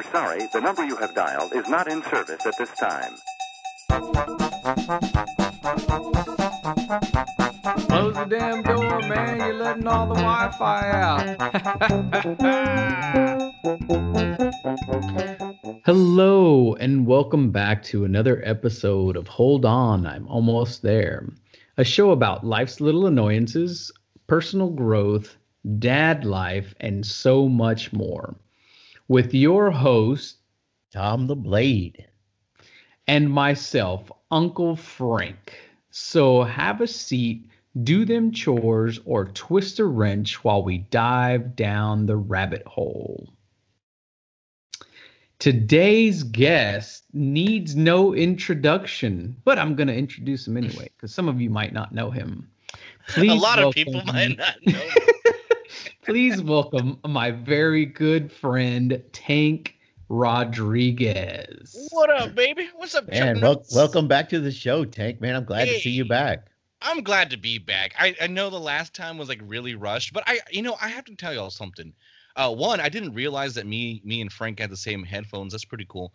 We're sorry, the number you have dialed is not in service at this time. Close the damn door, man. You're letting all the Wi-Fi out. Hello, and welcome back to another episode of Hold On, I'm Almost There, a show about life's little annoyances, personal growth, dad life, and so much more. With your host, Tom the Blade, and myself, Uncle Frank. So have a seat, do them chores, or twist a wrench while we dive down the rabbit hole. Today's guest needs no introduction, but I'm going to introduce him anyway, because some of you might not know him. Please, a lot of people might not know him. Please welcome my very good friend, Tank Rodriguez. What up, baby? What's up, man? Welcome back to the show, Tank, man. I'm glad to see you back. I'm glad to be back. I know the last time was like really rushed, but I have to tell y'all something. One, I didn't realize that me and Frank had the same headphones. That's pretty cool.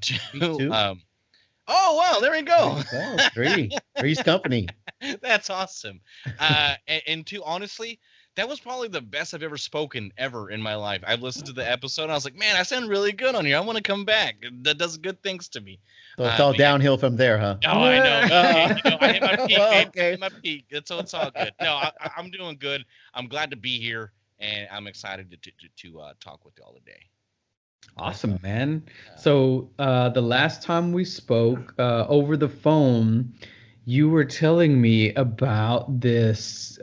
Two, oh, wow, there we go. Three. Three's company. That's awesome. And two, honestly, that was probably the best I've ever spoken ever in my life. I've listened to the episode, and I was like, man, I sound really good on here. I want to come back. That does good things to me. So it's all downhill from there, huh? No, I know. I hit my peak. I hit my peak. So it's all good. No, I'm doing good. I'm glad to be here, and I'm excited to talk with y'all today. Awesome, man. So the last time we spoke over the phone, you were telling me about this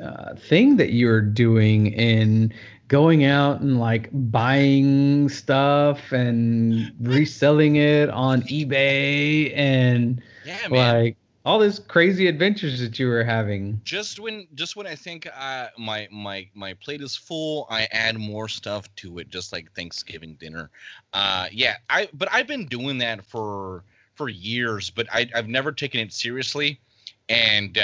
thing that you're doing in going out and like buying stuff and reselling it on eBay and like all these crazy adventures that you were having. Just when I think my plate is full, I add more stuff to it, just like Thanksgiving dinner. I've been doing that for years, but I've never taken it seriously. And,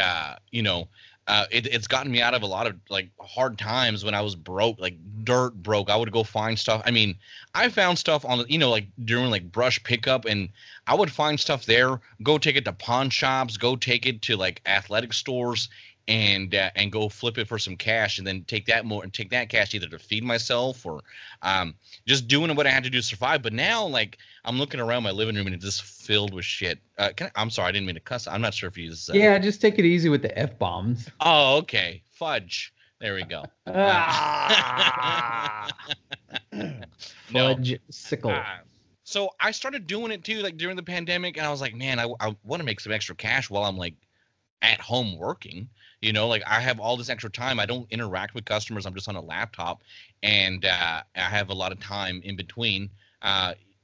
it's gotten me out of a lot of like hard times when I was broke, like dirt broke. I would go find stuff. I mean, I found stuff on, like during like brush pickup, and I would find stuff there, go take it to pawn shops, go take it to like athletic stores and go flip it for some cash, and then take that cash either to feed myself or just doing what I had to do to survive. But now, like, I'm looking around my living room and it's just filled with shit. I'm sorry, I didn't mean to cuss. I'm not sure if you just just take it easy with the F-bombs. Oh, okay. Fudge. There we go. Fudge sickle. So I started doing it too, like during the pandemic, and I was like, man, I want to make some extra cash while I'm like at home working, like I have all this extra time. I don't interact with customers. I'm just on a laptop, and I have a lot of time in between,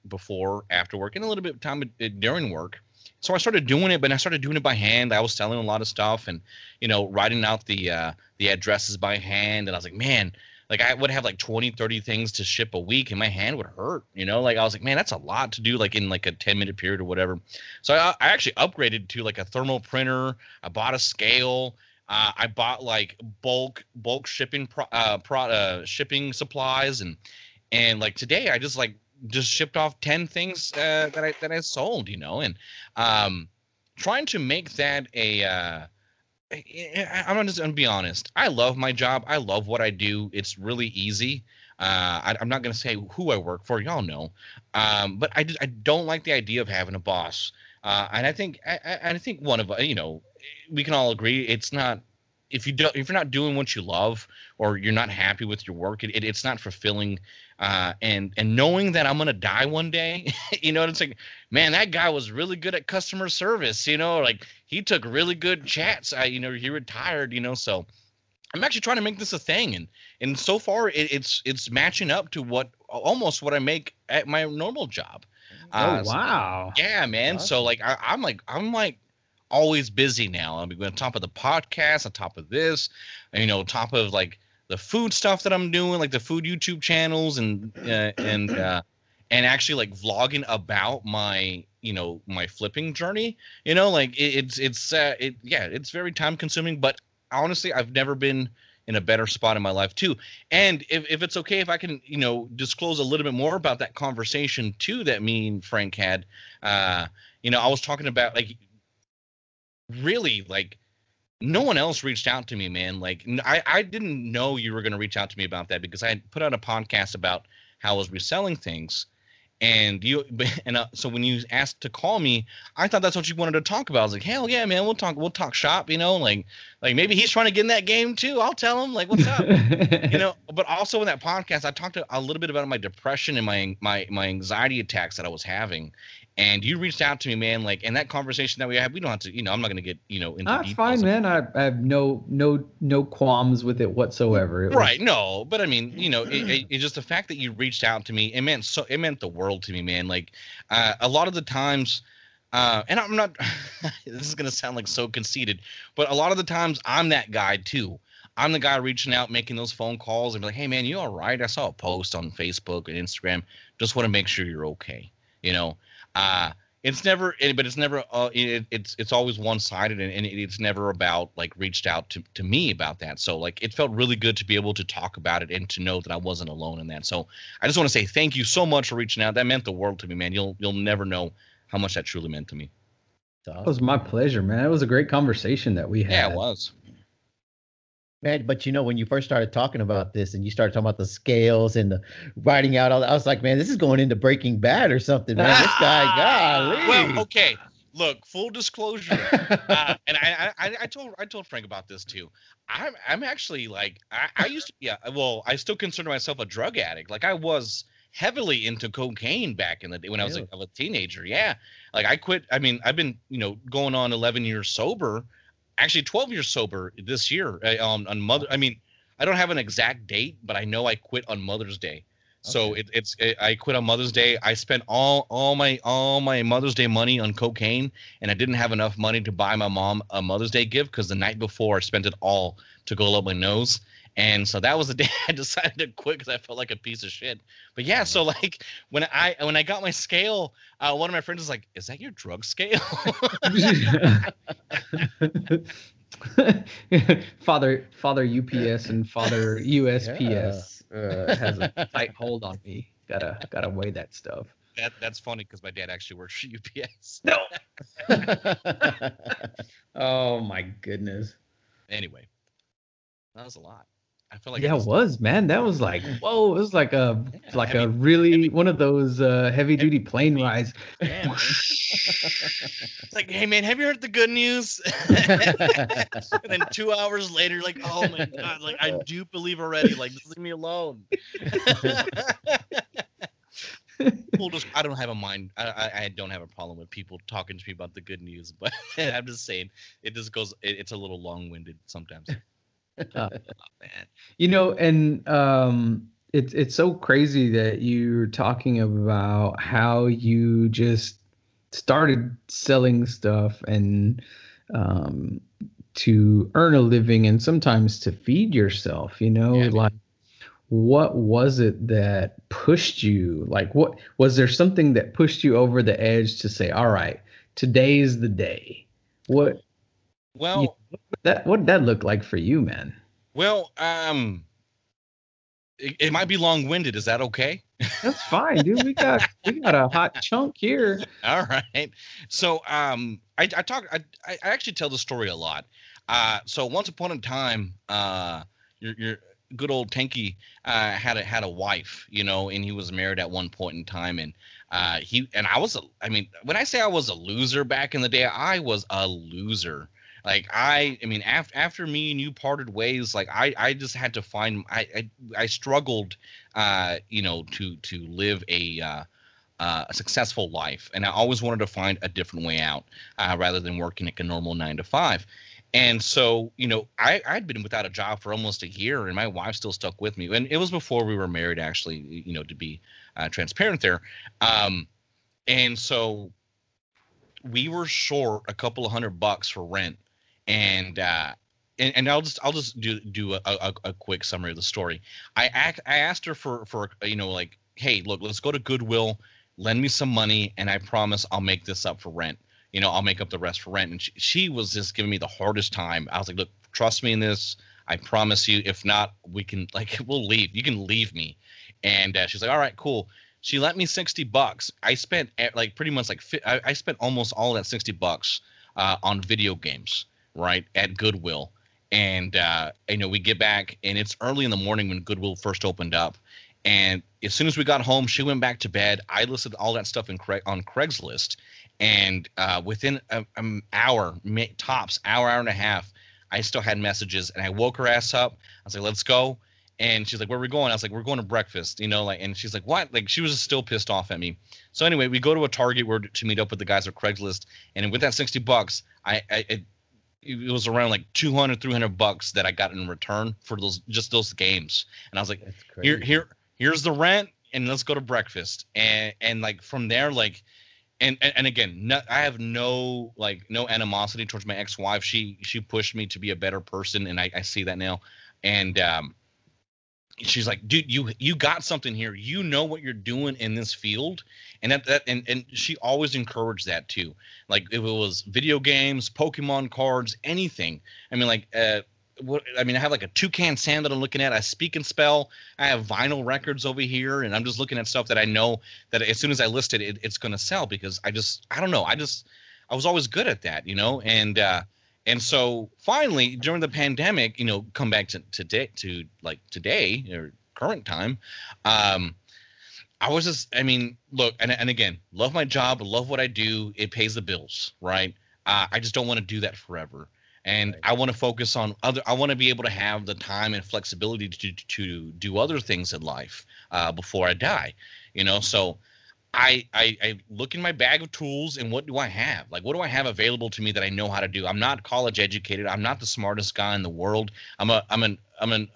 before, after work, and a little bit of time during work. So I started doing it, but I started doing it by hand. I was selling a lot of stuff and, writing out the addresses by hand. And I was like, man, like I would have like 20, 30 things to ship a week, and my hand would hurt, like I was like, man, that's a lot to do, like in like a 10-minute period or whatever. So I actually upgraded to like a thermal printer. I bought a scale. I bought like bulk shipping shipping supplies, and like today I just shipped off 10 things that I sold, and trying to make that a. I'm gonna be honest. I love my job. I love what I do. It's really easy. I'm not gonna say who I work for. Y'all know. But I don't like the idea of having a boss. And I think one of we can all agree it's not. If you're not doing what you love, or you're not happy with your work, it's not fulfilling. And knowing that I'm gonna die one day, it's like, man, that guy was really good at customer service. Like he took really good chats. He retired. So I'm actually trying to make this a thing, and so far it's matching up to almost what I make at my normal job. Oh wow! So, yeah, man. Awesome. So like I'm always busy now. I'm on top of the podcast, on top of this, top of like the food stuff that I'm doing, like the food YouTube channels and actually like vlogging about my, my flipping journey, it's very time consuming, but honestly, I've never been in a better spot in my life too. And if it's okay, if I can, you know, disclose a little bit more about that conversation too that me and Frank had, you know, I was talking about like, really, like, no one else reached out to me, man. Like, I didn't know you were going to reach out to me about that, because I had put out a podcast about how I was reselling things. And so when you asked to call me, I thought that's what you wanted to talk about. I was like, hell yeah, man, we'll talk shop, you know, like maybe he's trying to get in that game too. I'll tell him like, what's up, you know. But also in that podcast, I talked a little bit about my depression and my anxiety attacks that I was having. And you reached out to me, man. Like, and that conversation that we had, we don't have to, you know, I'm not going to get, you know, into details. That's fine, man. I have no qualms with it whatsoever. No, but I mean, you know, it's just the fact that you reached out to me. It meant the world to me, man. Like, a lot of the times, and I'm not, this is going to sound like so conceited, but a lot of the times I'm that guy too. I'm the guy reaching out, making those phone calls and be like, hey man, you all right? I saw a post on Facebook and Instagram. Just want to make sure you're okay. You know? It's always one-sided, and it's never about like reached out to me about that. So like, it felt really good to be able to talk about it and to know that I wasn't alone in that. So I just want to say thank you so much for reaching out. That meant the world to me, man. You'll never know how much that truly meant to me. It was my pleasure, man. It was a great conversation that we had. Yeah, it was. Man, but you know, when you first started talking about this and you started talking about the scales and the writing out all that, I was like, man, this is going into Breaking Bad or something, man. This guy, golly. Well, okay. Look, full disclosure, and I told Frank about this too. I'm actually like, I used to be, well, I still consider myself a drug addict. Like, I was heavily into cocaine back in the day when I was like, a teenager. Yeah, like I quit. I mean, I've been, you know, going on 11 years sober. Actually, 12 years sober this year on Mother. I mean, I don't have an exact date, but I know I quit on Mother's Day. Okay. So I quit on Mother's Day. I spent all my Mother's Day money on cocaine, and I didn't have enough money to buy my mom a Mother's Day gift because the night before I spent it all to go up my nose. And so that was the day I decided to quit because I felt like a piece of shit. But yeah, so like when I got my scale, one of my friends was like, "Is that your drug scale?" Father UPS and Father USPS has a tight hold on me. Gotta weigh that stuff. That's funny because my dad actually works for UPS. No. Oh my goodness. Anyway, that was a lot. I feel like it was, man. That was like, whoa! It was like a really heavy, one of those heavy-duty plane rides. Yeah, it's like, hey, man, have you heard the good news? And then 2 hours later, like, oh my god, like I do believe already. Like, just leave me alone. I don't have a mind. I don't have a problem with people talking to me about the good news, but I'm just saying it just goes. It's a little long-winded sometimes. Man. You know, and it's so crazy that you're talking about how you just started selling stuff and to earn a living and sometimes to feed yourself, you know, yeah, like what was it that pushed you? Like, what was there something that pushed you over the edge to say, all right, today's the day? What did that look like for you, man? Well, it might be long-winded. Is that okay? That's fine, dude. We got a hot chunk here. All right. So, I actually tell the story a lot. So once upon a time, your good old Tanky had a wife, you know, and he was married at one point in time, and when I say I was a loser back in the day, I was a loser. Like, I mean, after me and you parted ways, like, I just had to find – I struggled, you know, to live a successful life. And I always wanted to find a different way out rather than working like a normal 9-to-5. And so, you know, I'd been without a job for almost a year, and my wife still stuck with me. And it was before we were married, actually, you know, to be transparent there. And so we were short a couple of $100 for rent. And I'll just do a quick summary of the story. I asked her for, you know, like, hey, look, let's go to Goodwill, lend me some money, and I promise I'll make this up for rent. You know, I'll make up the rest for rent. And she was just giving me the hardest time. I was like, look, trust me in this. I promise you, if not, we can, like, we'll leave. You can leave me. And she's like, all right, cool. She lent me $60. I spent like pretty much like I spent almost all that $60 on video games, right, at Goodwill. And, you know, we get back, and it's early in the morning when Goodwill first opened up. And as soon as we got home, she went back to bed. I listed all that stuff in on Craigslist. And within an hour, tops, hour and a half, I still had messages. And I woke her ass up. I was like, let's go. And she's like, where are we going? I was like, we're going to breakfast, you know, like, and she's like, what? Like, she was still pissed off at me. So anyway, we go to a Target where to meet up with the guys at Craigslist. And with that $60, it was around like $200-$300 that I got in return for those games. And I was like, here's the rent, and let's go to breakfast. And like from there, like, and again, I have no animosity towards my ex-wife. She pushed me to be a better person. And I see that now. And, she's like, dude, you got something here. You know what you're doing in this field. And and she always encouraged that too. Like, if it was video games, Pokemon cards, anything. I mean, like, I have like a toucan Sam that I'm looking at. I speak and spell. I have vinyl records over here, and I'm just looking at stuff that I know that as soon as I list it, it's going to sell, because I don't know. I was always good at that, you know? And so finally, during the pandemic, you know, come back to today or current time, I was just, I mean, look, and again, love my job, love what I do. It pays the bills, right? I just don't want to do that forever. And right. I want to focus on I want to be able to have the time and flexibility to do other things in life before I die, you know? So I look in my bag of tools, and what do I have? Like, what do I have available to me that I know how to do? I'm not college educated. I'm not the smartest guy in the world. I'm an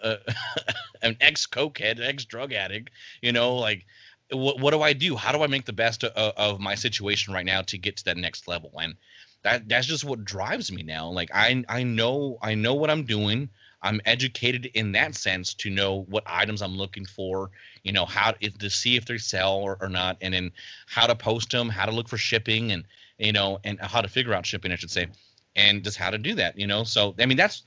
ex-cokehead, ex-drug addict. You know, like, what do I do? How do I make the best of my situation right now to get to that next level? And that's just what drives me now. Like, I know what I'm doing. I'm educated in that sense to know what items I'm looking for, you know, to see if they sell or not, and then how to post them, how to look for shipping, and, you know, and how to figure out shipping, I should say, and just how to do that, you know? So, I mean, that's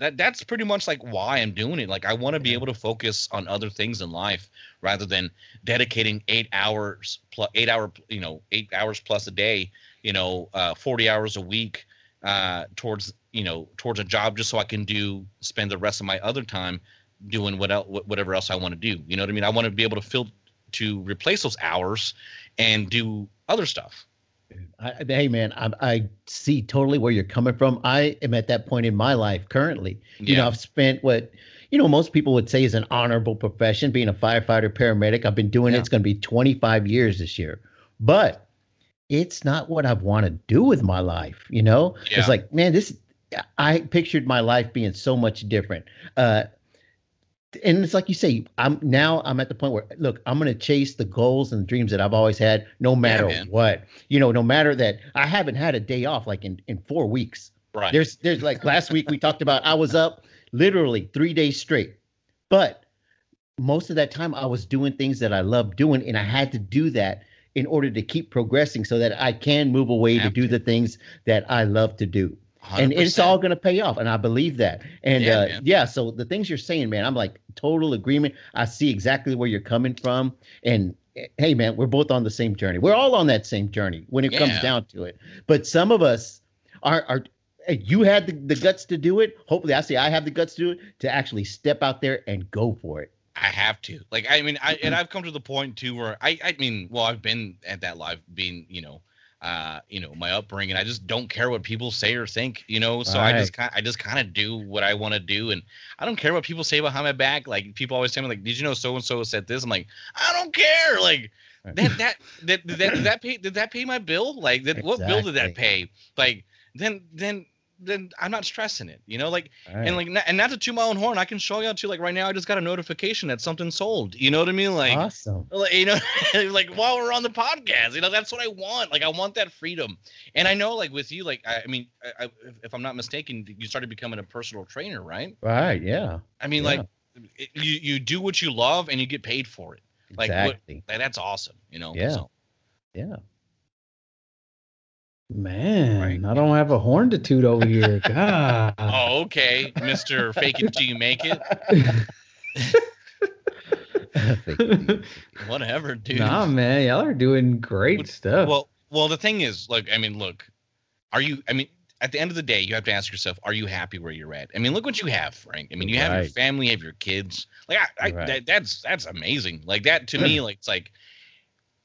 pretty much like why I'm doing it. Like, I want to be able to focus on other things in life rather than dedicating 8 hours, 8 hours plus a day, you know, 40 hours a week towards a job just so I can spend the rest of my other time doing whatever else I want to do. You know what I mean? I want to be able to replace those hours and do other stuff. Hey man, I see totally where you're coming from. I am at that point in my life currently. Yeah. You know, I've spent what, you know, most people would say is an honorable profession, being a firefighter, paramedic. I've been doing it. It's going to be 25 years this year, but it's not what I want to do with my life. You know, It's like, man, I pictured my life being so much different. And it's like you say, I'm at the point where, look, I'm going to chase the goals and dreams that I've always had, no matter what, you know, no matter that I haven't had a day off, like in 4 weeks, right? There's like last week we talked about, I was up literally 3 days straight, but most of that time I was doing things that I loved doing. And I had to do that in order to keep progressing so that I can move away to do the things that I love to do. 100%. And it's all going to pay off. And I believe that. And so the things you're saying, man, I'm like total agreement. I see exactly where you're coming from. And hey, man, we're both on the same journey. We're all on that same journey when it comes down to it. But some of us are you had the guts to do it. Hopefully, I say I have the guts to do it, to actually step out there and go for it. I have to. Like, I mean, and I've come to the point too where I've been at that life being, you know, my upbringing. I just don't care what people say or think, you know, so right. I just kind of do what I want to do. And I don't care what people say behind my back. Like, people always tell me, like, did you know so-and-so said this? I'm like, I don't care. Like, did that pay my bill? Like, what bill did that pay? Like, then I'm not stressing it, you know, like, right. And like, and not to toot my own horn. I can show you like right now, I just got a notification that something sold, you know what I mean? Like, awesome. Like, you know, like while we're on the podcast, you know, that's what I want. Like, I want that freedom. And I know, like with you, like, I mean, if I'm not mistaken, you started becoming a personal trainer, right? Right. Yeah. I mean, like you do what you love and you get paid for it. Like, exactly. That's awesome. You know? Yeah. So. Yeah. Man, right. I don't have a horn to toot over here. God. Oh, okay, Mr. Fake It Till You Make It. Whatever, dude. Nah, man, y'all are doing great stuff. Well, the thing is, like, I mean, look, are you? I mean, at the end of the day, you have to ask yourself, are you happy where you're at? I mean, look what you have, Frank. I mean, you have your family, you have your kids. Like, that's amazing. Like that to me, like it's like,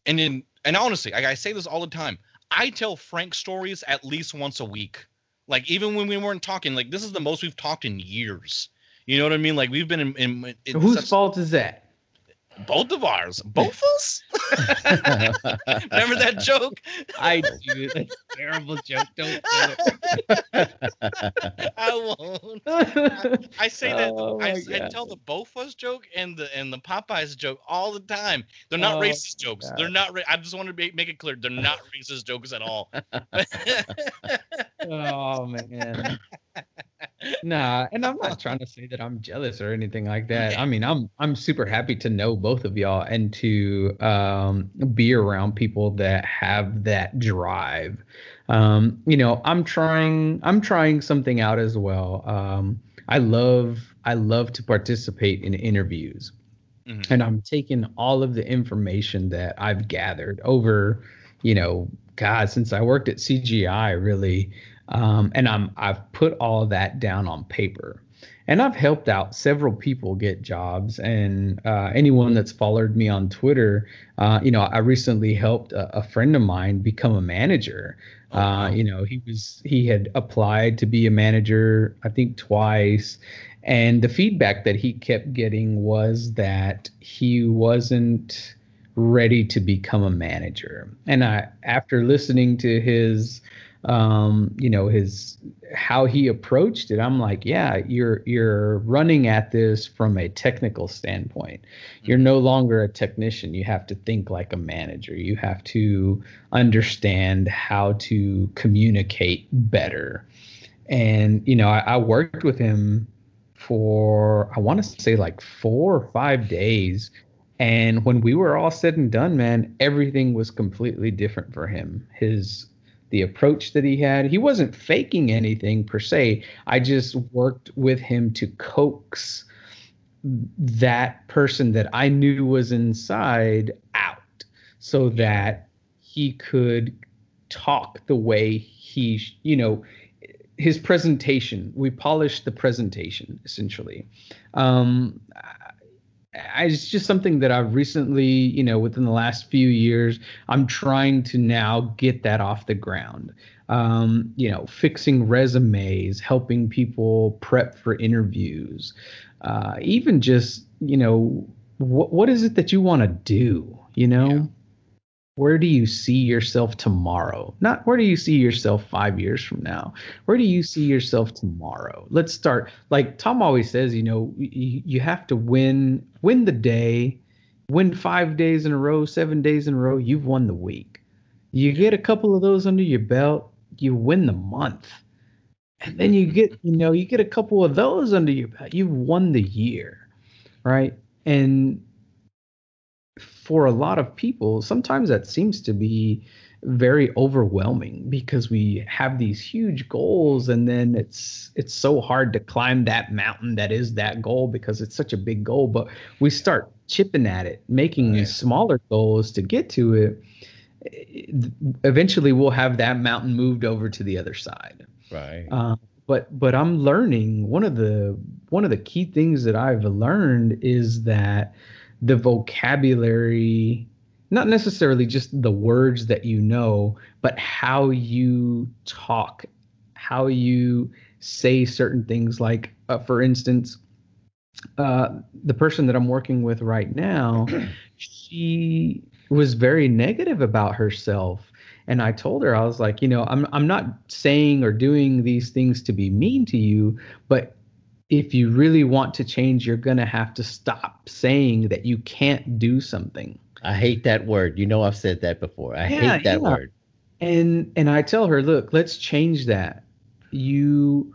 and honestly, I say this all the time. I tell Frank stories at least once a week. Like even when we weren't talking, like this is the most we've talked in years. You know what I mean? Like we've been in whose fault is that? Both of ours. Both us? Remember that joke? I do. That's a terrible joke. Don't do it. I won't. I say that. Oh, I tell the both us joke and the Popeyes joke all the time. They're not racist jokes. God. They're not. I just want to make it clear. They're not racist jokes at all. Oh, man. Nah, and I'm not trying to say that I'm jealous or anything like that. I mean, I'm super happy to know both of y'all and to be around people that have that drive. You know, I'm trying something out as well. I love to participate in interviews, mm-hmm. and I'm taking all of the information that I've gathered over, you know, God, since I worked at CGI, really. And I've put all that down on paper, and I've helped out several people get jobs. And anyone that's followed me on Twitter, you know, I recently helped a friend of mine become a manager. You know, he had applied to be a manager, I think twice. And the feedback that he kept getting was that he wasn't ready to become a manager. And after listening to his you know, how he approached it, I'm like, yeah, you're running at this from a technical standpoint. You're no longer a technician. You have to think like a manager. You have to understand how to communicate better. And, you know, I worked with him for, I want to say like 4 or 5 days. And when we were all said and done, man, everything was completely different for him. The approach that he had, he wasn't faking anything per se. I just worked with him to coax that person that I knew was inside out so that he could talk the way he, you know, his presentation. We polished the presentation, essentially. It's just something that I've recently, you know, within the last few years, I'm trying to now get that off the ground. You know, fixing resumes, helping people prep for interviews, even just, you know, what is it that you want to do? You know, Where do you see yourself tomorrow? Not where do you see yourself 5 years from now? Where do you see yourself tomorrow? Let's start. Like Tom always says, you know, you have to win the day, win 5 days in a row, 7 days in a row. You've won the week. You get a couple of those under your belt. You win the month. And then you get a couple of those under your belt. You've won the year. Right. And for a lot of people, sometimes that seems to be very overwhelming because we have these huge goals, and then it's so hard to climb that mountain that is that goal because it's such a big goal. But we start chipping at it, making these smaller goals to get to it. Eventually, we'll have that mountain moved over to the other side. Right. But I'm learning one of the key things that I've learned is that the vocabulary, not necessarily just the words that you know, but how you talk, how you say certain things. Like, for instance, the person that I'm working with right now, she was very negative about herself. And I told her, I was like, you know, I'm not saying or doing these things to be mean to you, but if you really want to change, you're going to have to stop saying that you can't do something. I hate that word. You know, I've said that before. I hate that word. And I tell her, look, let's change that. You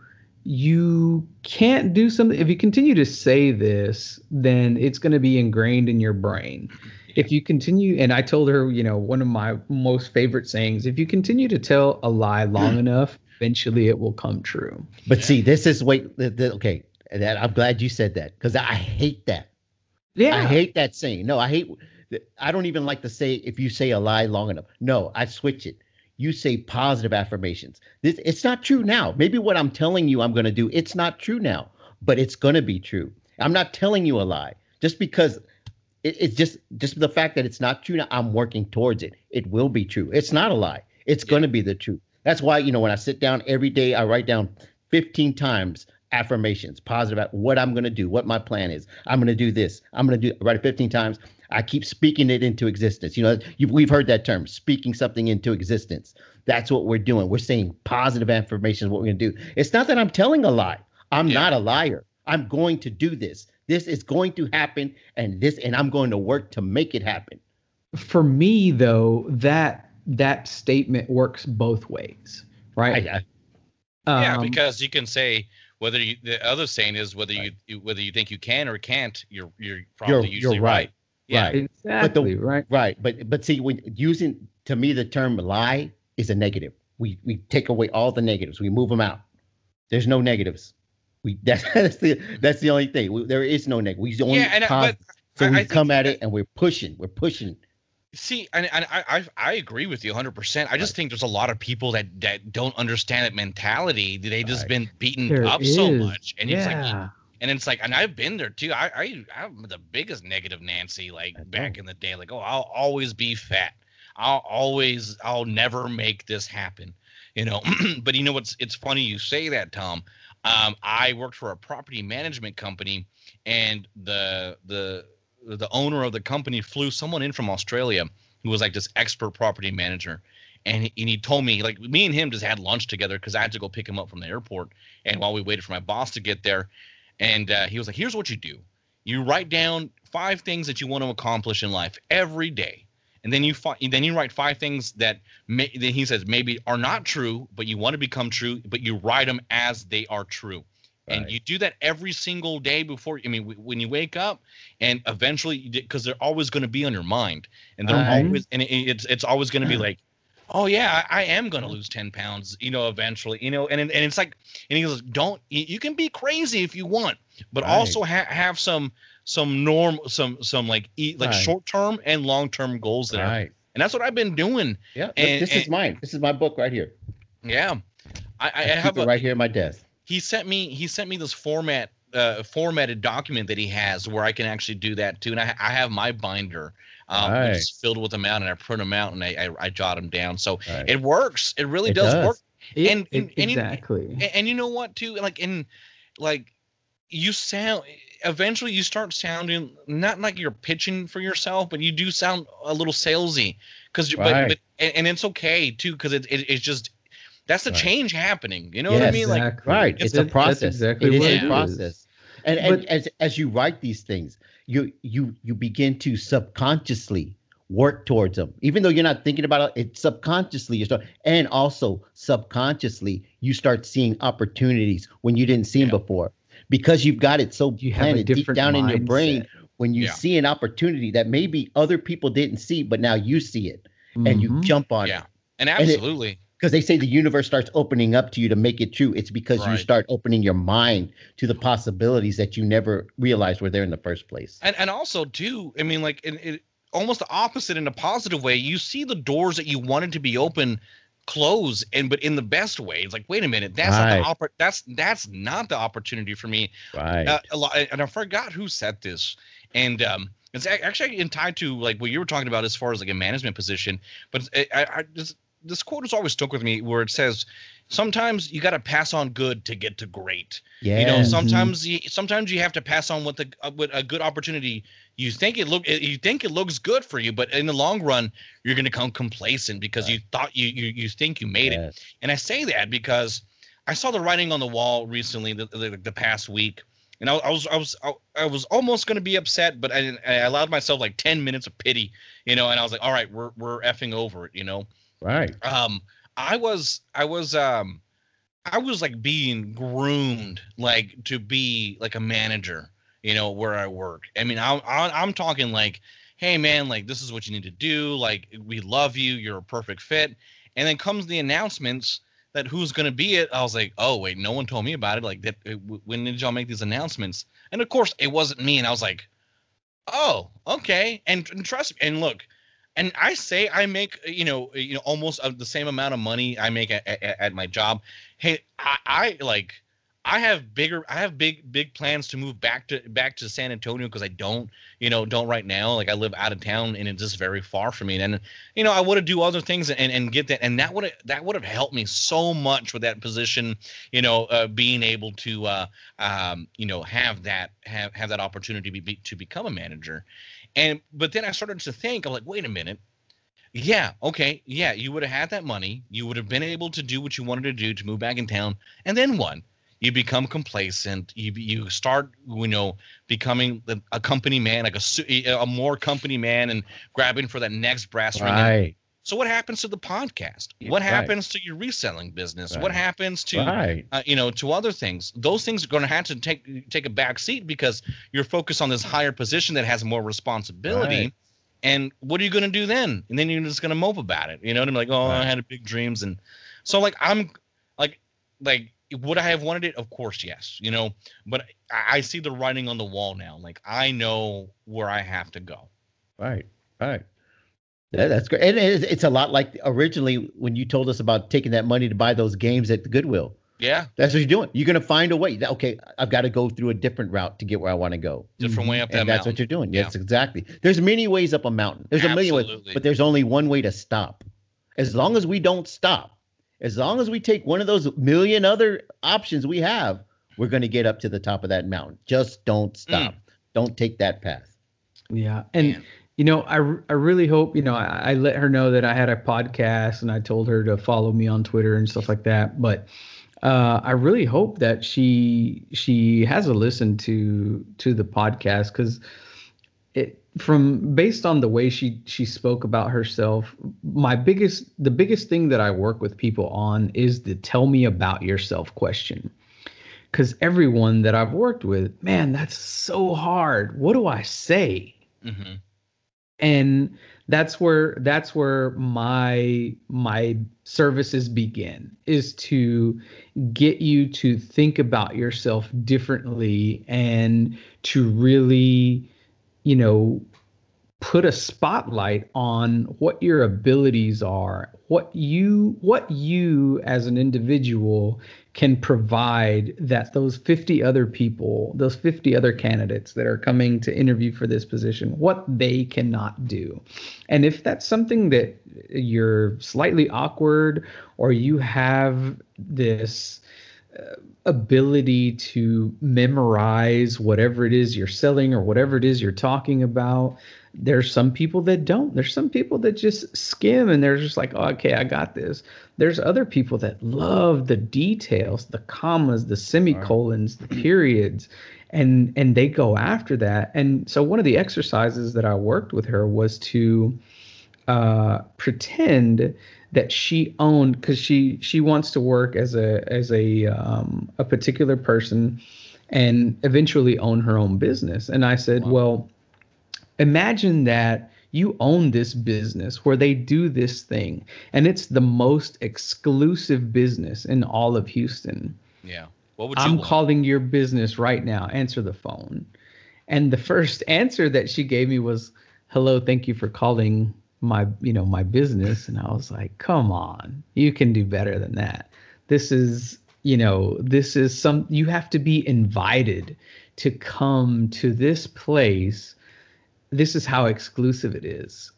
can't do something. If you continue to say this, then it's going to be ingrained in your brain. if you continue, and I told her, you know, one of my most favorite sayings, if you continue to tell a lie long enough, eventually it will come true. But see, this is, okay, that, I'm glad you said that, because I hate that. Yeah. I hate that saying. No, I don't even like to say if you say a lie long enough. No, I switch it. You say positive affirmations. It's not true now. Maybe what I'm telling you I'm going to do, it's not true now, but it's going to be true. I'm not telling you a lie. Just because it's just the fact that it's not true now, I'm working towards it. It will be true. It's not a lie. It's going to be the truth. That's why, you know, when I sit down every day, I write down 15 times affirmations, positive, what I'm going to do, what my plan is. I'm going to do this. I'm going to do, I write it 15 times. I keep speaking it into existence. You know, we've heard that term, speaking something into existence. That's what we're doing. We're saying positive affirmations, what we're going to do. It's not that I'm telling a lie. I'm not a liar. I'm going to do this. This is going to happen, and I'm going to work to make it happen. For me, though, that statement works both ways, right? Yeah, because you can say whether you, the other saying is whether you think you can or can't, you're probably usually right. Yeah, right. Exactly. Right. But see, when using, to me, the term lie is a negative. We take away all the negatives. We move them out. There's no negatives. That's the only thing. There is no negative. We only come at it, and we're pushing. See, and I agree with you 100%. I just think there's a lot of people that don't understand that mentality. They've just been beaten up so much, and it's like. And it's like, and I've been there too. I'm the biggest negative Nancy, like back in the day. Like, oh, I'll always be fat. I'll never make this happen, you know. But you know what's? It's funny you say that, Tom. I worked for a property management company, and the owner of the company flew someone in from Australia who was like this expert property manager. And he told me, like, me and him just had lunch together because I had to go pick him up from the airport. And while we waited for my boss to get there. And he was like, here's what you do. You write down 5 things that you want to accomplish in life every day. And then you write 5 things that he says maybe are not true, but you want to become true, but you write them as they are true. Right. And you do that every single day when you wake up, and eventually, because they're always going to be on your mind. And they're always, and it's always going to be like, oh yeah, I am going to lose 10 pounds, you know, eventually, you know, and it's like, and he goes, don't, you can be crazy if you want, but also have some norm, some like short-term and long-term goals there. Right. And that's what I've been doing. Yeah. And, is mine. This is my book right here. Yeah. I have it right here at my desk. He sent me this formatted document that he has where I can actually do that too. And I have my binder. It's filled with them out, and I print them out, and I jot them down. So it works. It really does work. And you know what too? Like you sound. Eventually, you start sounding not like you're pitching for yourself, but you do sound a little salesy. But it's okay too, because it's just. That's the change happening. You know what I mean? Like, exactly. Right. It's a process. It is a process. And as you write these things, you begin to subconsciously work towards them. Even though you're not thinking about it, subconsciously you start. And also subconsciously, you start seeing opportunities when you didn't see them before. Because you've got it so planted deep down mindset in your brain, when you see an opportunity that maybe other people didn't see, but now you see it. Mm-hmm. And you jump on it. And absolutely. Because they say the universe starts opening up to you to make it true. It's because you start opening your mind to the possibilities that you never realized were there in the first place. And also, too, I mean, like, it almost the opposite in a positive way. You see the doors that you wanted to be open close, but in the best way. It's like, wait a minute, that's not the opportunity for me. Right. And I forgot who said this. And it's actually tied to, like, what you were talking about as far as, like, a management position. But I just... This quote has always stuck with me, where it says, "Sometimes you got to pass on good to get to great." Yeah. You know, sometimes you have to pass on what a good opportunity. You think it looks good for you, but in the long run, you're going to become complacent because you thought you think you made it. And I say that because I saw the writing on the wall recently, the past week, and I was almost going to be upset, but I allowed myself like 10 minutes of pity, you know, and I was like, "All right, we're effing over it," you know. Right. I was like being groomed, like, to be like a manager, you know, where I work. I mean, I'm talking like, hey, man, like, this is what you need to do. Like, we love you. You're a perfect fit. And then comes the announcements that who's going to be it. I was like, oh, wait, no one told me about it. Like, that, when did y'all make these announcements? And, of course, it wasn't me. And I was like, oh, okay. And trust me. And look, and I say I make, you know, almost the same amount of money I make at my job. Hey, I have big plans to move back to San Antonio, because I don't right now. Like, I live out of town and it's just very far from me. And you know, I want to do other things and get that. And that would have helped me so much with that position, you know, being able to, you know, have that opportunity to become a manager. But then I started to think, I'm like, wait a minute. Yeah, okay, yeah, you would have had that money. You would have been able to do what you wanted to do to move back in town. And then what? You become complacent. You start, you know, becoming a company man, like a more company man, and grabbing for that next brass ring. Right. So what happens to the podcast? What happens to your reselling business? Right. What happens to you know, to other things? Those things are going to have to take a back seat, because you're focused on this higher position that has more responsibility. Right. And what are you going to do then? And then you're just going to mope about it, you know? And I'm like, oh, right. I had big dreams, and so like I'm like. Would I have wanted it? Of course, yes. You know, but I see the writing on the wall now. Like, I know where I have to go. Right, right. Yeah, that's great. And it's a lot like originally when you told us about taking that money to buy those games at the Goodwill. Yeah. That's what you're doing. You're going to find a way. Okay, I've got to go through a different route to get where I want to go. Different way up that mountain. And that's what you're doing. Yeah. Yes, exactly. There's many ways up a mountain. There's a million ways, but there's only one way to stop. As long as we don't stop, as long as we take one of those million other options we have, we're going to get up to the top of that mountain. Just don't stop. Don't take that path. Yeah. And, you know, I really hope, you know, I let her know that I had a podcast and I told her to follow me on Twitter and stuff like that. But I really hope that she has a listen to the podcast, because based on the way she spoke about herself, the biggest thing that I work with people on is the tell me about yourself question. Because everyone that I've worked with, man, that's so hard. What do I say? Mm-hmm. And that's where my services begin, is to get you to think about yourself differently and to really, you know, put a spotlight on what your abilities are, what you as an individual can provide that those 50 other candidates that are coming to interview for this position, what they cannot do. And if that's something that you're slightly awkward, or you have this ability to memorize whatever it is you're selling or whatever it is you're talking about. There's some people that don't. There's some people that just skim and they're just like, oh, okay, I got this. There's other people that love the details, the commas, the semicolons, the periods, and they go after that. And so one of the exercises that I worked with her was to pretend that she owned, because she wants to work as a particular person and eventually own her own business. And I said, well, imagine that you own this business where they do this thing, and it's the most exclusive business in all of Houston. Yeah. What would you want? I'm calling your business right now. Answer the phone. And the first answer that she gave me was, hello, thank you for calling my business. And I was like, come on, you can do better than that. You have to be invited to come to this place. This is how exclusive it is.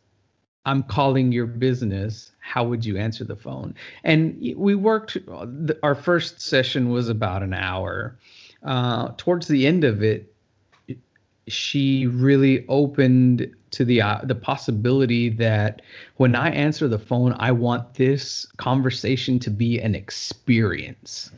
I'm calling your business. How would you answer the phone? And we worked, our first session was about an hour. Towards the end of it, she really opened to the possibility that when I answer the phone, I want this conversation to be an experience.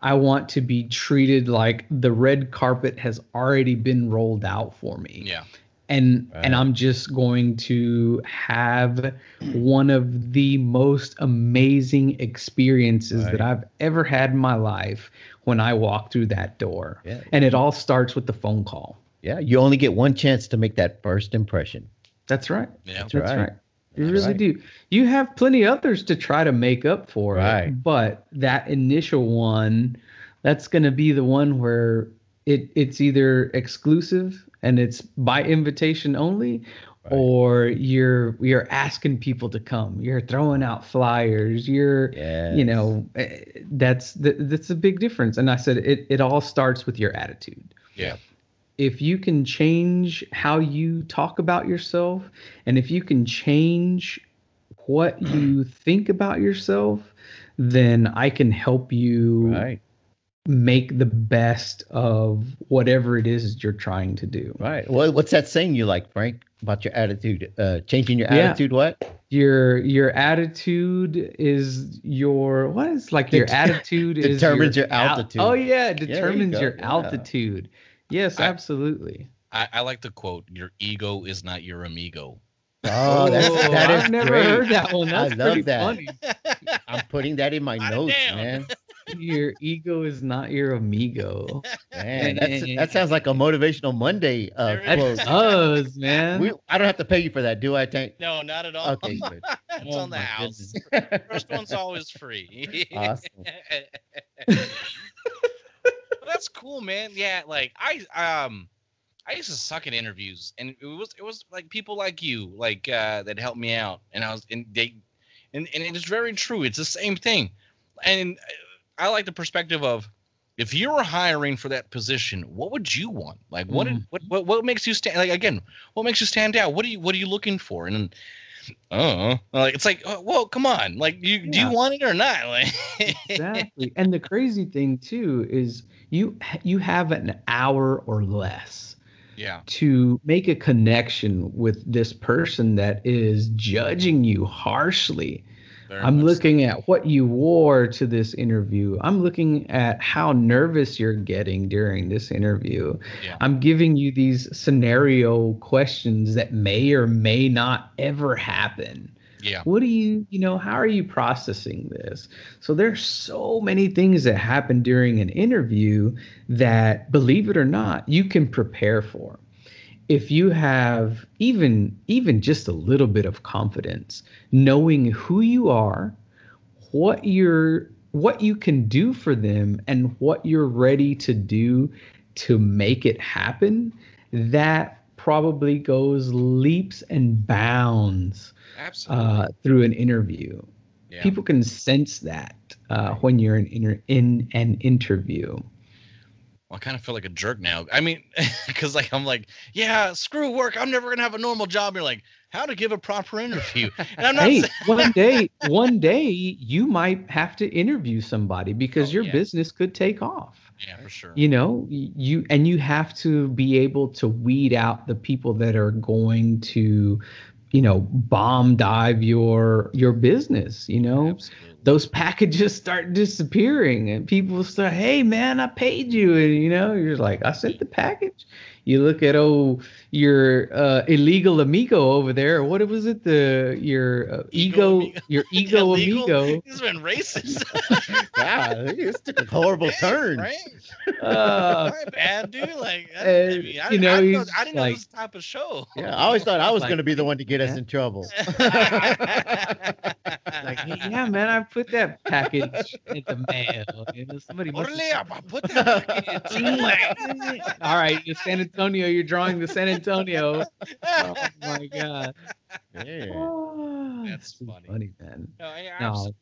I want to be treated like the red carpet has already been rolled out for me. Yeah. And I'm just going to have one of the most amazing experiences that I've ever had in my life when I walk through that door. Yeah. And it all starts with the phone call. Yeah, you only get one chance to make that first impression. That's right. Yeah, that's right. You really do. You have plenty others to try to make up for it, but that initial one, that's going to be the one where it's either exclusive and it's by invitation only, or you're asking people to come. You're throwing out flyers. You know, that's a big difference. And I said it all starts with your attitude. Yeah. If you can change how you talk about yourself, and if you can change what you think about yourself, then I can help you make the best of whatever it is you're trying to do. Right. Well, what's that saying you like, Frank, about your attitude? Changing your attitude, what? Your attitude is your, what is like your attitude is determines your altitude. Oh yeah. It determines your altitude. Yes, absolutely. I like the quote, your ego is not your amigo. Oh, that is great. I've never heard that one. That's pretty funny. I'm putting that in my notes, man. Your ego is not your amigo. Man, that sounds like a Motivational Monday quote. That does, man. I don't have to pay you for that, do I, Tank? No, not at all. Okay, good. It's on the house. First one's always free. Awesome. That's cool, man. Yeah, like I used to suck at interviews, and it was like people like you, like that helped me out, and and it's very true. It's the same thing, and I like the perspective of if you were hiring for that position, what would you want? Like, what makes you stand? Like again, what makes you stand out? What are you looking for? And it's like, well, come on, like do you want it or not? Like exactly. And the crazy thing too is you have an hour or less to make a connection with this person that is judging you harshly. I'm looking at what you wore to this interview. I'm looking at how nervous you're getting during this interview. Yeah. I'm giving you these scenario questions that may or may not ever happen. Yeah. What do how are you processing this? So there's so many things that happen during an interview that, believe it or not, you can prepare for. If you have even just a little bit of confidence, knowing who you are, what you can do for them, and what you're ready to do to make it happen, that probably goes leaps and bounds through an interview. Yeah. People can sense that when you're in an interview. I kind of feel like a jerk now. I mean, because like I'm like, yeah, screw work. I'm never gonna have a normal job. You're like, how to give a proper interview? And I'm not. Hey, one day you might have to interview somebody because your business could take off. Yeah, for sure. You know, you have to be able to weed out the people that are going to, bomb dive your business. You know, absolutely. Those packages start disappearing and people start, hey man, I paid you. And you're like, I sent the package. You look at your illegal amigo over there. What was it? Your ego amigo. He's been racist. Wow, this took a horrible turn. Right? My bad, dude. Like, I didn't know this type of show. Yeah, I always thought I was going to be the one to get us in trouble. Like, yeah, man, I put that package in the mail. I put that package in the mail. All right, San Antonio, you're drawing the San Antonio. Oh my god. Yeah. Oh, that's funny, man. No.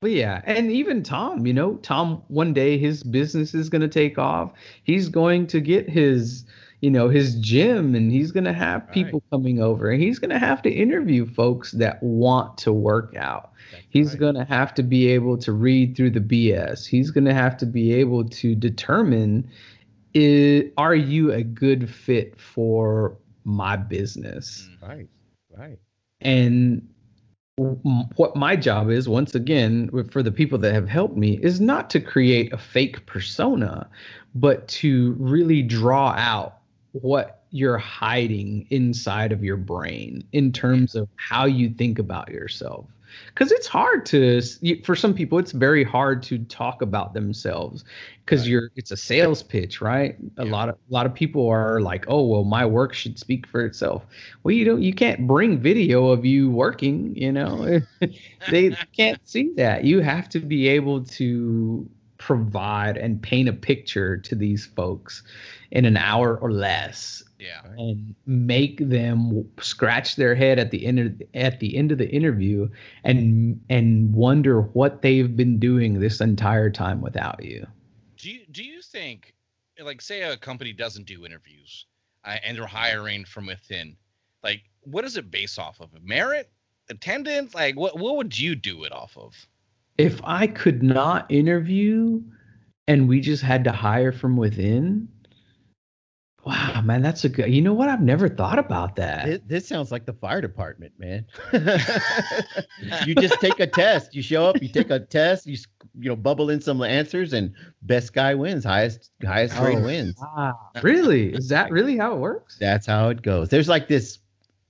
But yeah, and even Tom, Tom, one day his business is going to take off. He's going to get his, his gym, and he's going to have people coming over, and he's going to have to interview folks that want to work out. He's going to have to be able to read through the BS. He's going to have to be able to determine, are you a good fit for my business? Right. And what my job is, once again, for the people that have helped me, is not to create a fake persona, but to really draw out what you're hiding inside of your brain in terms of how you think about yourself. because it's hard to, for some people, it's very hard to talk about themselves because it's a sales pitch, right? Yeah. A lot of people are like, oh, well, my work should speak for itself. Well, you can't bring video of you working, they can't see that. You have to be able to provide and paint a picture to these folks in an hour or less. Yeah. And make them scratch their head at the end of the interview and wonder what they've been doing this entire time without you. Do you think, like, say a company doesn't do interviews and they're hiring from within, like, what is it based off of? Merit? Attendance? Like, what would you do it off of? If I could not interview and we just had to hire from within, wow, man, that's a good. You know what? I've never thought about that. This sounds like the fire department, man. You just take a test. You show up. You take a test. You bubble in some answers, and best guy wins. Highest grade wins. Wow. Really? Is that really how it works? That's how it goes. There's like this,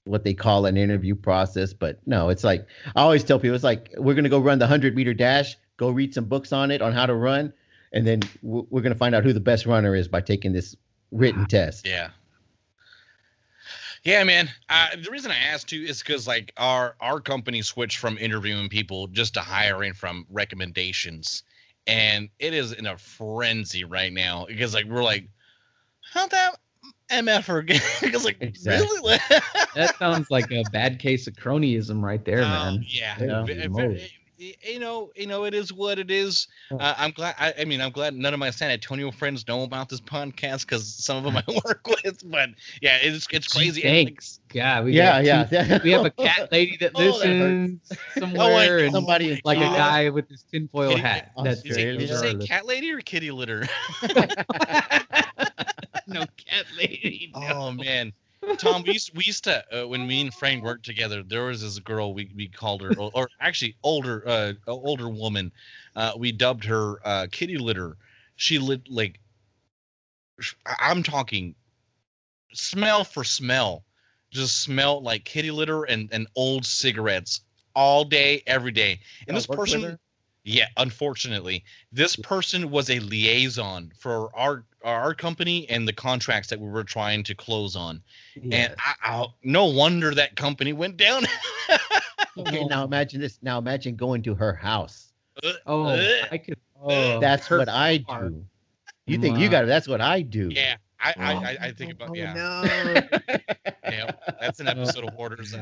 what they call an interview process, but no, it's like I always tell people, it's like we're gonna go run the 100-meter dash. Go read some books on it on how to run, and then we're gonna find out who the best runner is by taking this written test. Yeah, man. The reason I asked you is because, like, our company switched from interviewing people just to hiring from recommendations, and it is in a frenzy right now because, like, we're like, how'd that mf'er again? Because, like, exactly. Really? That sounds like a bad case of cronyism right there, man. Yeah. It is what it is. I'm glad. I'm glad none of my San Antonio friends know about this podcast because some of them I work with. But yeah, it's crazy. Thanks. Yeah. We have a cat lady that listens somewhere, and somebody is like a guy with his tinfoil hat. Did you say cat lady or kitty litter? No, cat lady. No. Oh man. Tom, we used to when me and Frank worked together, there was this girl we called her, or actually older woman, we dubbed her Kitty Litter. She lived, like, I'm talking smell for smell, just smelled like kitty litter and old cigarettes all day, every day. And this person, yeah, unfortunately, this person was a liaison for our company and the contracts that we were trying to close on. Yes. And I no wonder that company went down. Okay, now imagine this. Now imagine going to her house. That's what I do. You think you got it? That's what I do. Yeah, I think about, yeah. No. Yeah, that's an episode of Hoarders,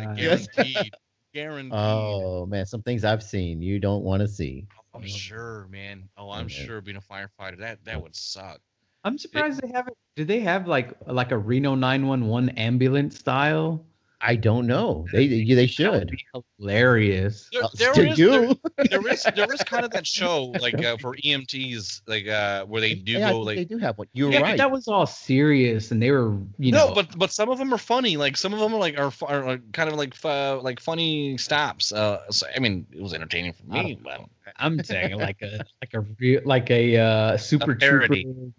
guaranteed. Oh man, some things I've seen you don't want to see. I'm sure, man. I'm sure being a firefighter, that would suck. I'm surprised they haven't. Do they have like a Reno 911 ambulance style? I don't know. They should. That would be hilarious. There is kind of that show like for EMTs, like where they do go like they do have one. You're right. That was all serious, and they were No, but some of them are funny. Like some of them are kind of like funny stops. So, I mean, it was entertaining for me. But I'm saying like a Super Trooper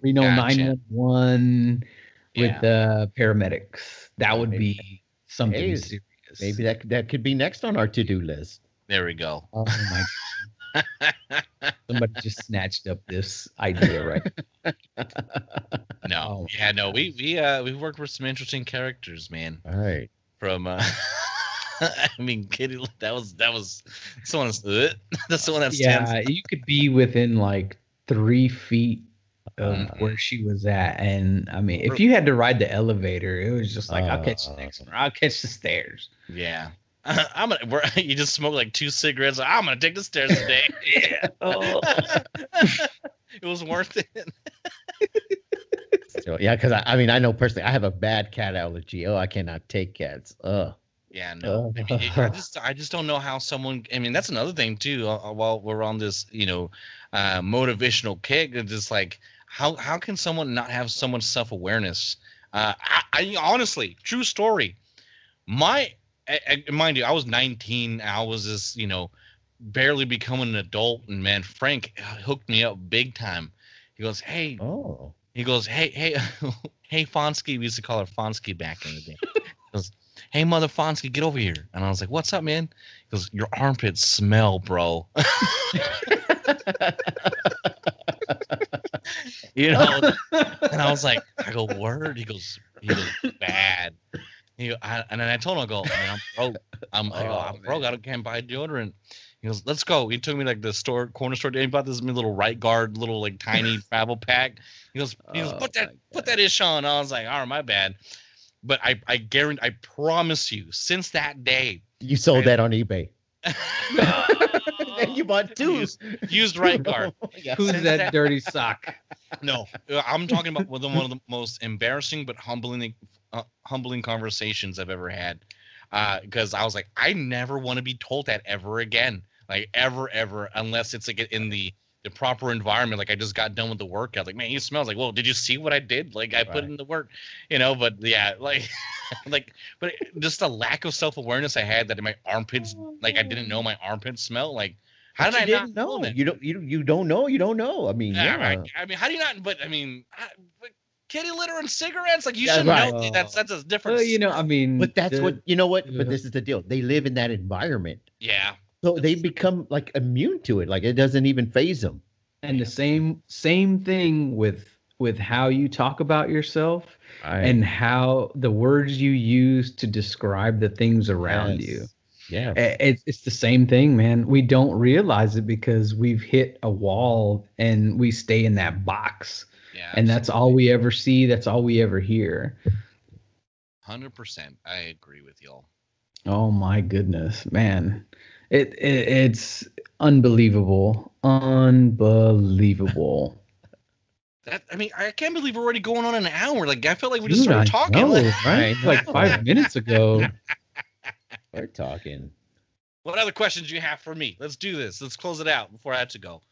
Reno 911 with paramedics. That would be something serious. Maybe that could be next on our to-do list. There we go. Oh my God. Somebody just snatched up this idea, right? No. We worked with some interesting characters, man. All right. From Kitty, that was someone that's the one that stands. Yeah, you could be within like 3 feet of where she was at, and I mean, if you had to ride the elevator, it was just like, I'll catch the next one, or I'll catch the stairs. Yeah, you just smoke like 2 cigarettes. I'm gonna take the stairs today. Yeah, it was worth it. So yeah, because I know personally, I have a bad cat allergy. Oh, I cannot take cats. Yeah, no. I just don't know how someone. I mean, that's another thing too. While we're on this, motivational kick, it's just like, how can someone not have someone's self awareness? I honestly, true story. Mind you, I was 19. I was just barely becoming an adult, and man, Frank hooked me up big time. He goes, hey. Oh. He goes, hey, Fonsky. We used to call her Fonsky back in the day. He goes, hey, Motherfonski, get over here. And I was like, what's up, man? He goes, your armpits smell, bro. You know? And I was like, I go, word? He goes, bad. And then I told him, I go, man, I'm broke. I can't buy deodorant. He goes, let's go. He took me like the store, corner store. He bought this little right guard, little like tiny travel pack. He goes, put that ish on. I was like, all right, my bad. But I guarantee, I promise you, since that day, you sold that on eBay. And you bought two used right guard. Oh, who's that dirty sock? No, I'm talking about one of the most embarrassing but humbling conversations I've ever had. Because I was like, I never want to be told that ever again, like ever, unless it's like in the proper environment. Like I just got done with the workout. Like, man, you smell. Like, well, did you see what I did? Like I put in the work, you know. But yeah, but just the lack of self awareness I had that in my armpits, like I didn't know my armpits smell. Like, how did I not know? You don't know. I mean, yeah. Right. I mean, how do you not? But I mean. Kitty litter and cigarettes, like you should know. That's a difference. Well, you know, I mean, but that's But this is the deal. They live in that environment. Yeah. So they become like immune to it. Like it doesn't even faze them. And the same thing with how you talk about yourself and how the words you use to describe the things around you. Yeah. It's the same thing, man. We don't realize it because we've hit a wall and we stay in that box. Yeah, and that's all we ever see. That's all we ever hear. 100%. I agree with y'all. Oh my goodness, man! It's unbelievable. I can't believe we're already going on an hour. Like I felt like we just started talking. Right? Like 5 minutes ago. We're talking. What other questions do you have for me? Let's do this. Let's close it out before I have to go.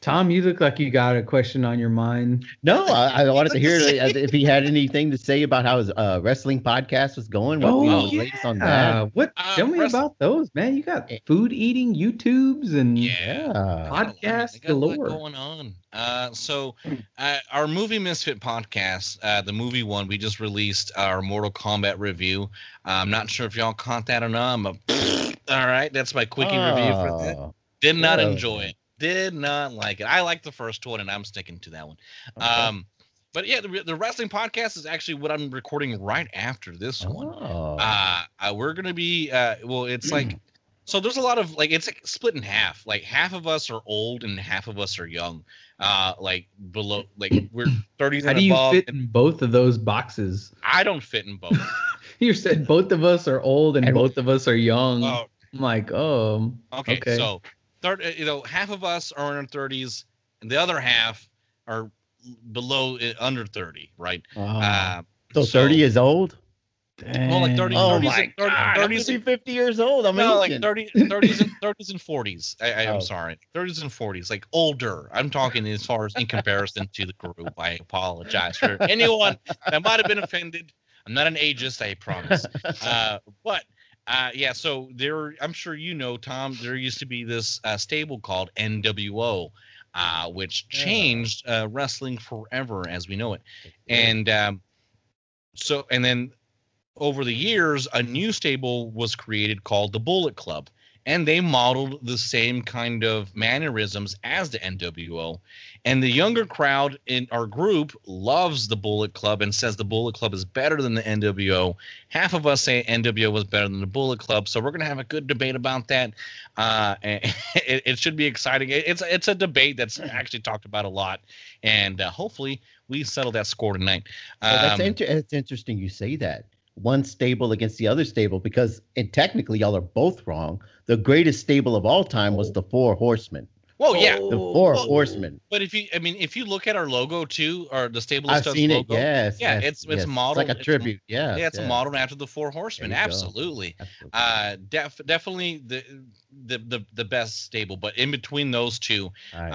Tom, you look like you got a question on your mind. No, I wanted to hear if he had anything to say about how his wrestling podcast was going. Latest on that? Tell me about those, man. You got food eating YouTubes and podcasts galore. Got going on. So our Movie Misfit podcast, the movie one, we just released our Mortal Kombat review. I'm not sure if y'all caught that or not. All right, that's my quickie review for that. Did not enjoy it. Did not like it. I like the first one, and I'm sticking to that one. Okay. But yeah, the wrestling podcast is actually what I'm recording right after this one. We're gonna be so there's a lot of it's split in half. Like half of us are old and half of us are young. Below, we're 30s. How do you fit in both of those boxes? I don't fit in both. You said both of us are old and both of us are young. I'm like, okay. So. Half of us are in our 30s, and the other half are below under 30, right? So 30 years old? Dang. Well, 30s and 50 years old. I'm like 30s and 40s. I'm sorry, 30s and 40s, like older. I'm talking as far as in comparison to the group. I apologize for anyone that might have been offended. I'm not an ageist, I promise. So there, I'm sure you know, Tom, there used to be this stable called NWO, which changed wrestling forever as we know it. And and then over the years, a new stable was created called the Bullet Club, and they modeled the same kind of mannerisms as the NWO. And the younger crowd in our group loves the Bullet Club and says the Bullet Club is better than the NWO. Half of us say NWO was better than the Bullet Club. So we're going to have a good debate about that. It should be exciting. It's a debate that's actually talked about a lot. And hopefully we settle that score tonight. That's interesting you say that. One stable against the other stable, because technically y'all are both wrong. The greatest stable of all time was the Four Horsemen. Whoa, yeah, the Four Horsemen. But if you look at our logo too, or the stable of stuff's logo, it's modeled. It's like a tribute. It's modeled after the Four Horsemen. Absolutely. Definitely the best stable. But in between those two, we're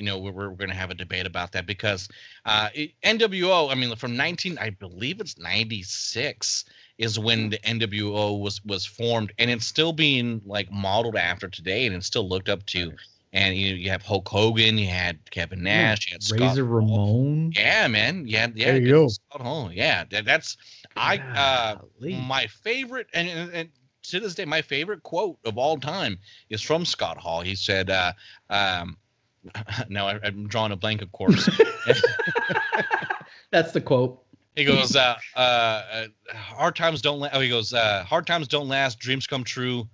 going to have a debate about that because NWO. I mean, from 96 is when the NWO was formed, and it's still being modeled after today, and it's still looked up to. Right. And you have Hulk Hogan, you had Kevin Nash, you had Razor Ramon. Yeah, man. You had Scott Hall. Yeah, that's My favorite, and to this day, my favorite quote of all time is from Scott Hall. He said, now I'm drawing a blank, of course. That's the quote. He goes, hard times don't last, dreams come true.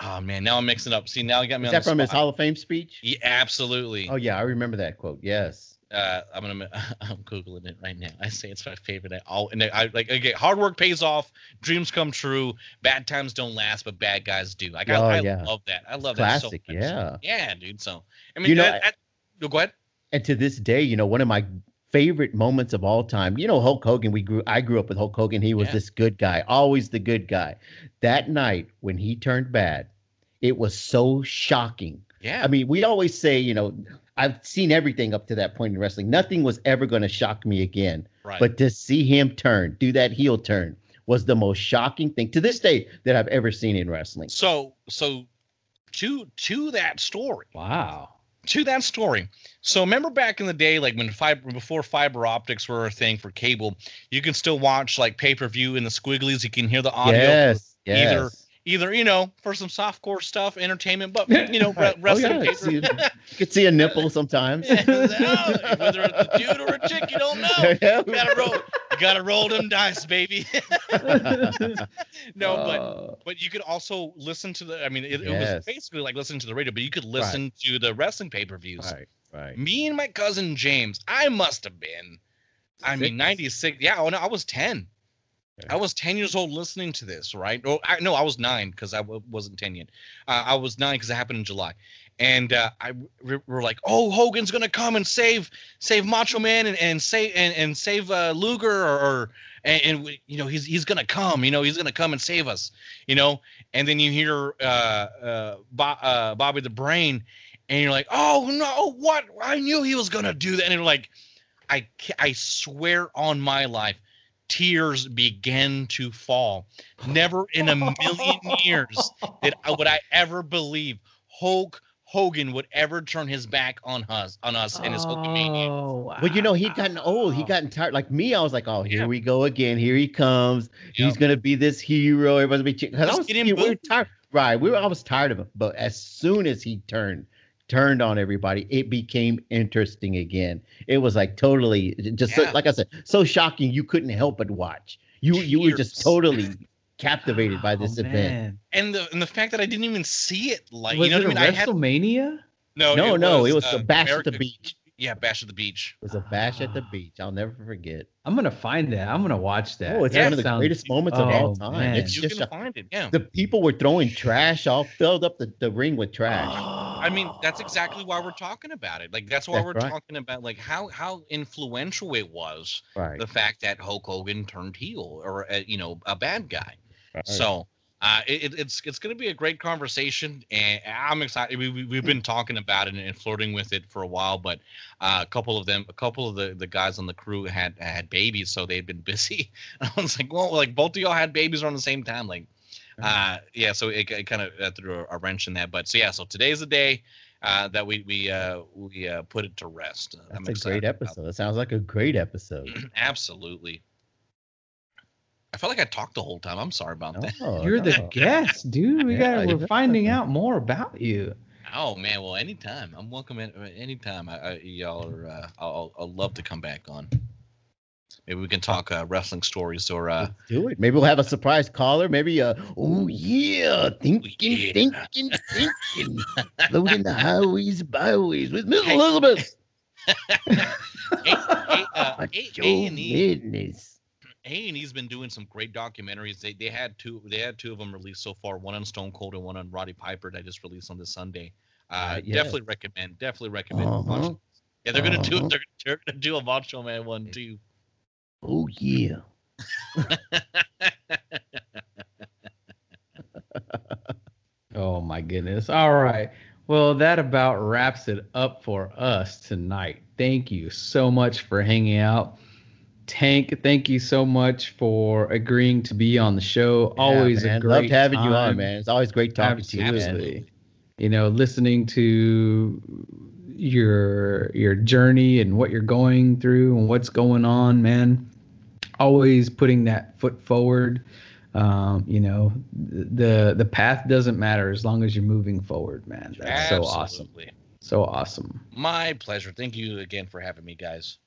Oh, man, now I'm mixing up. See, now you got me on the spot. Is that from his Hall of Fame speech? Yeah, absolutely. Oh, yeah, I remember that quote, yes. I'm Googling it right now. I say it's my favorite. Hard work pays off. Dreams come true. Bad times don't last, but bad guys do. I love that. I love classic, that so much. Yeah. Yeah, dude. So, I mean, go ahead. And to this day, you know, one of my favorite moments of all time, you know, Hulk Hogan, I grew up with Hulk Hogan. He was this good guy, always the good guy. That night when he turned bad, it was so shocking. Yeah. I mean, we always say, you know, I've seen everything up to that point in wrestling. Nothing was ever going to shock me again. Right. But to see him do that heel turn, was the most shocking thing to this day that I've ever seen in wrestling. So to that story. Wow. To that story. So remember back in the day, like when fiber optics were a thing for cable, you can still watch like pay-per-view in the squigglies. You can hear the audio. Yes. Either, you know, for some softcore stuff, entertainment, but, you know, wrestling. You could see a nipple sometimes. Yeah, whether it's a dude or a chick, you don't know. You gotta roll them dice, baby. But you could also listen to it was basically like listening to the radio, but you could listen to the wrestling pay-per-views. Right. Me and my cousin James, I must have been, 96. Yeah, oh, no, I was 10. I was 10 years old listening to this, right? Oh, I was 9 because I wasn't 10 yet. I was 9 because it happened in July. And we're like, oh, Hogan's going to come and save Macho Man and save Luger and you know, he's going to come. You know, he's going to come and save us, you know. And then you hear Bobby the Brain and you're like, oh, no, what? I knew he was going to do that. And you're like, I swear on my life. Tears began to fall. Never in a million years would I ever believe Hulk Hogan would ever turn his back on us and his Hulkamania. Wow. Well, you know, he'd gotten old. He'd gotten tired. Like me, I was like, oh, here we go again. Here he comes. Yep. He's going to be this hero. Everybody's going to be we're tired. Right. I was tired of him. But as soon as he turned on everybody, it became interesting again. It was like totally just like I said, so shocking you couldn't help but watch. You were just totally captivated by this event. And the fact that I didn't even see it, like, was, you know, it what I mean? WrestleMania? No, it was a Bash at the Beach. Yeah, Bash at the Beach. It was a Bash at the Beach. I'll never forget. I'm going to find that. I'm going to watch that. Oh, it's one of the greatest moments of all time. Man. It's just find it. Yeah. The people were throwing trash. All filled up the ring with trash. I mean, that's exactly why we're talking about it. Like, that's why we're talking about, like, how influential it was. Right. The fact that Hulk Hogan turned heel or, you know, a bad guy. Right. So. It's going to be a great conversation, and I'm excited. We've been talking about it and flirting with it for a while, but a couple of the guys on the crew had babies, so they'd been busy. And I was like, well, like both of y'all had babies around the same time, like, So it kind of threw a wrench in that, but so yeah. So today's the day that we put it to rest. That's a great episode. That sounds like a great episode. Absolutely. I felt like I talked the whole time. I'm sorry about that. You're the guest, dude. We're finding out more about you. Oh man, well, anytime. I'm welcome anytime. I'll love to come back on. Maybe we can talk wrestling stories or let's do it. Maybe we'll have a surprise caller. Maybe thinking, loading the highways, byways with Miss Elizabeth. A&E's been doing some great documentaries. They had two of them released so far, one on Stone Cold and one on Roddy Piper that I just released on this Sunday. Definitely recommend. Uh-huh. Yeah, they're gonna do a Macho Man one too. Oh yeah. Oh my goodness. All right. Well, that about wraps it up for us tonight. Thank you so much for hanging out. Tank, thank you so much for agreeing to be on the show. Always a great time. Loved having you on, man. It's always great talking to you, man. You know, listening to your journey and what you're going through and what's going on, man. always putting that foot forward. You know, the path doesn't matter as long as you're moving forward, man. That's absolutely so awesome. So awesome. My pleasure. Thank you again for having me, guys.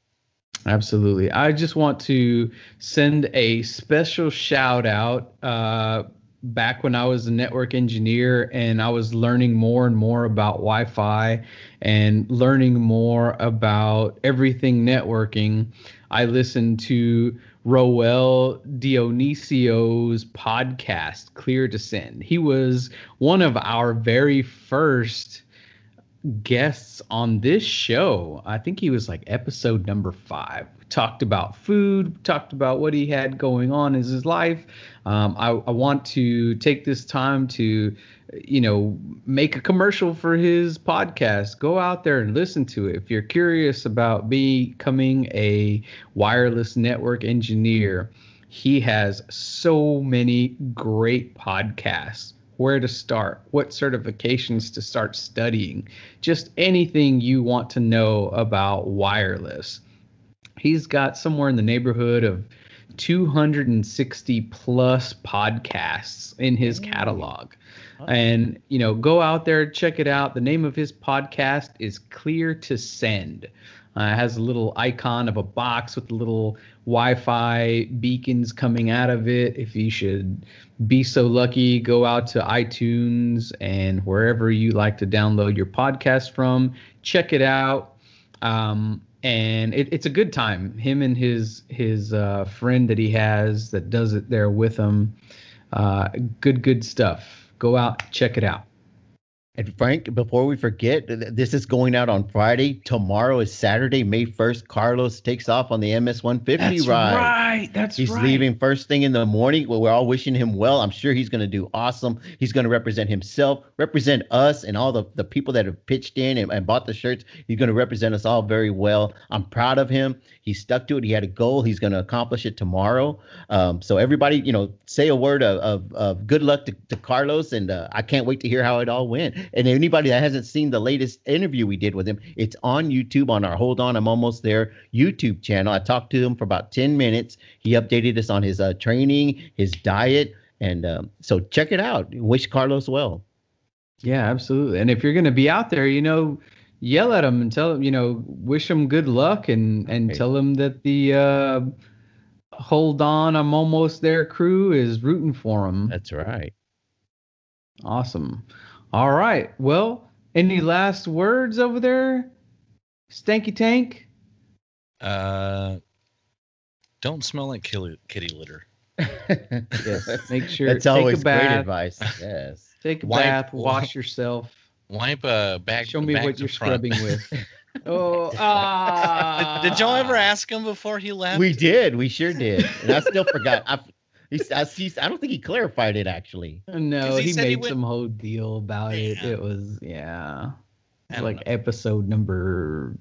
Absolutely. I just want to send a special shout out. Back when I was a network engineer and I was learning more and more about Wi-Fi and learning more about everything networking, I listened to Roel Dionisio's podcast, Clear to Send. He was one of our very first guests on this show. I think he was like episode number 5. We talked about food, talked about what he had going on in his life. I want to take this time to, you know, make a commercial for his podcast. Go out there and listen to it. If you're curious about becoming a wireless network engineer, he has so many great podcasts. Where to start, what certifications to start studying, just anything you want to know about wireless. He's got somewhere in the neighborhood of 260 plus podcasts in his catalog. And, you know, go out there, check it out. The name of his podcast is Clear to Send. It has a little icon of a box with little Wi-Fi beacons coming out of it. If you should be so lucky, go out to iTunes and wherever you like to download your podcast from. Check it out. And it's a good time. Him and his friend that he has that does it there with him. Good stuff. Go out, check it out. And Frank, before we forget, this is going out on Friday. Tomorrow is Saturday, May 1st. Carlos takes off on the MS-150 ride. That's right. He's leaving first thing in the morning. Well, we're all wishing him well. I'm sure he's going to do awesome. He's going to represent himself, represent us, and all the people that have pitched in and bought the shirts. He's going to represent us all very well. I'm proud of him. He stuck to it. He had a goal. He's going to accomplish it tomorrow. So everybody, you know, say a word of good luck to Carlos, and I can't wait to hear how it all went. And anybody that hasn't seen the latest interview we did with him, it's on YouTube on our Hold On, I'm Almost There YouTube channel. I talked to him for about 10 minutes. He updated us on his training, his diet. And so check it out. Wish Carlos well. Yeah, absolutely. And if you're going to be out there, you know, yell at him and tell him, you know, wish him good luck and tell him that the Hold On, I'm Almost There crew is rooting for him. That's right. Awesome. All right. Well, any last words over there, Stanky Tank? Don't smell like kitty litter. Yes. Make sure. That's always great advice. Yes. Take a bath. Wash yourself. Wipe back. Show me what you're scrubbing with. Oh, ah! Did y'all ever ask him before he left? We did. We sure did. And I still forgot. I don't think he clarified it, actually. No, he made some whole deal about it. It was, yeah, like episode number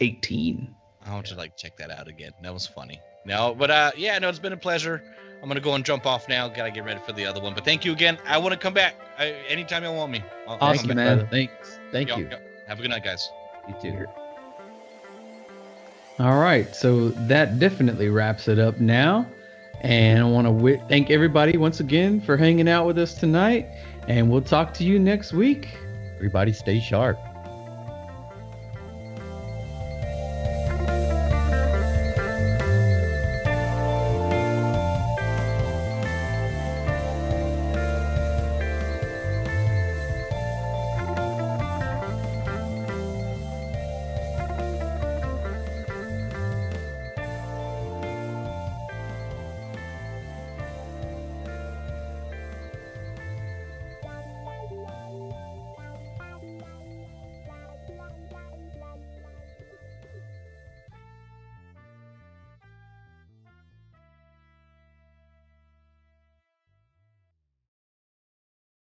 18. I want to check that out again. That was funny. No, but it's been a pleasure. I'm going to go and jump off now. Got to get ready for the other one. But thank you again. I want to come back anytime you want me. Awesome, man. Thanks. Thank you. Have a good night, guys. You too. All right. So that definitely wraps it up now. And I want to thank everybody once again for hanging out with us tonight. And we'll talk to you next week. Everybody stay sharp.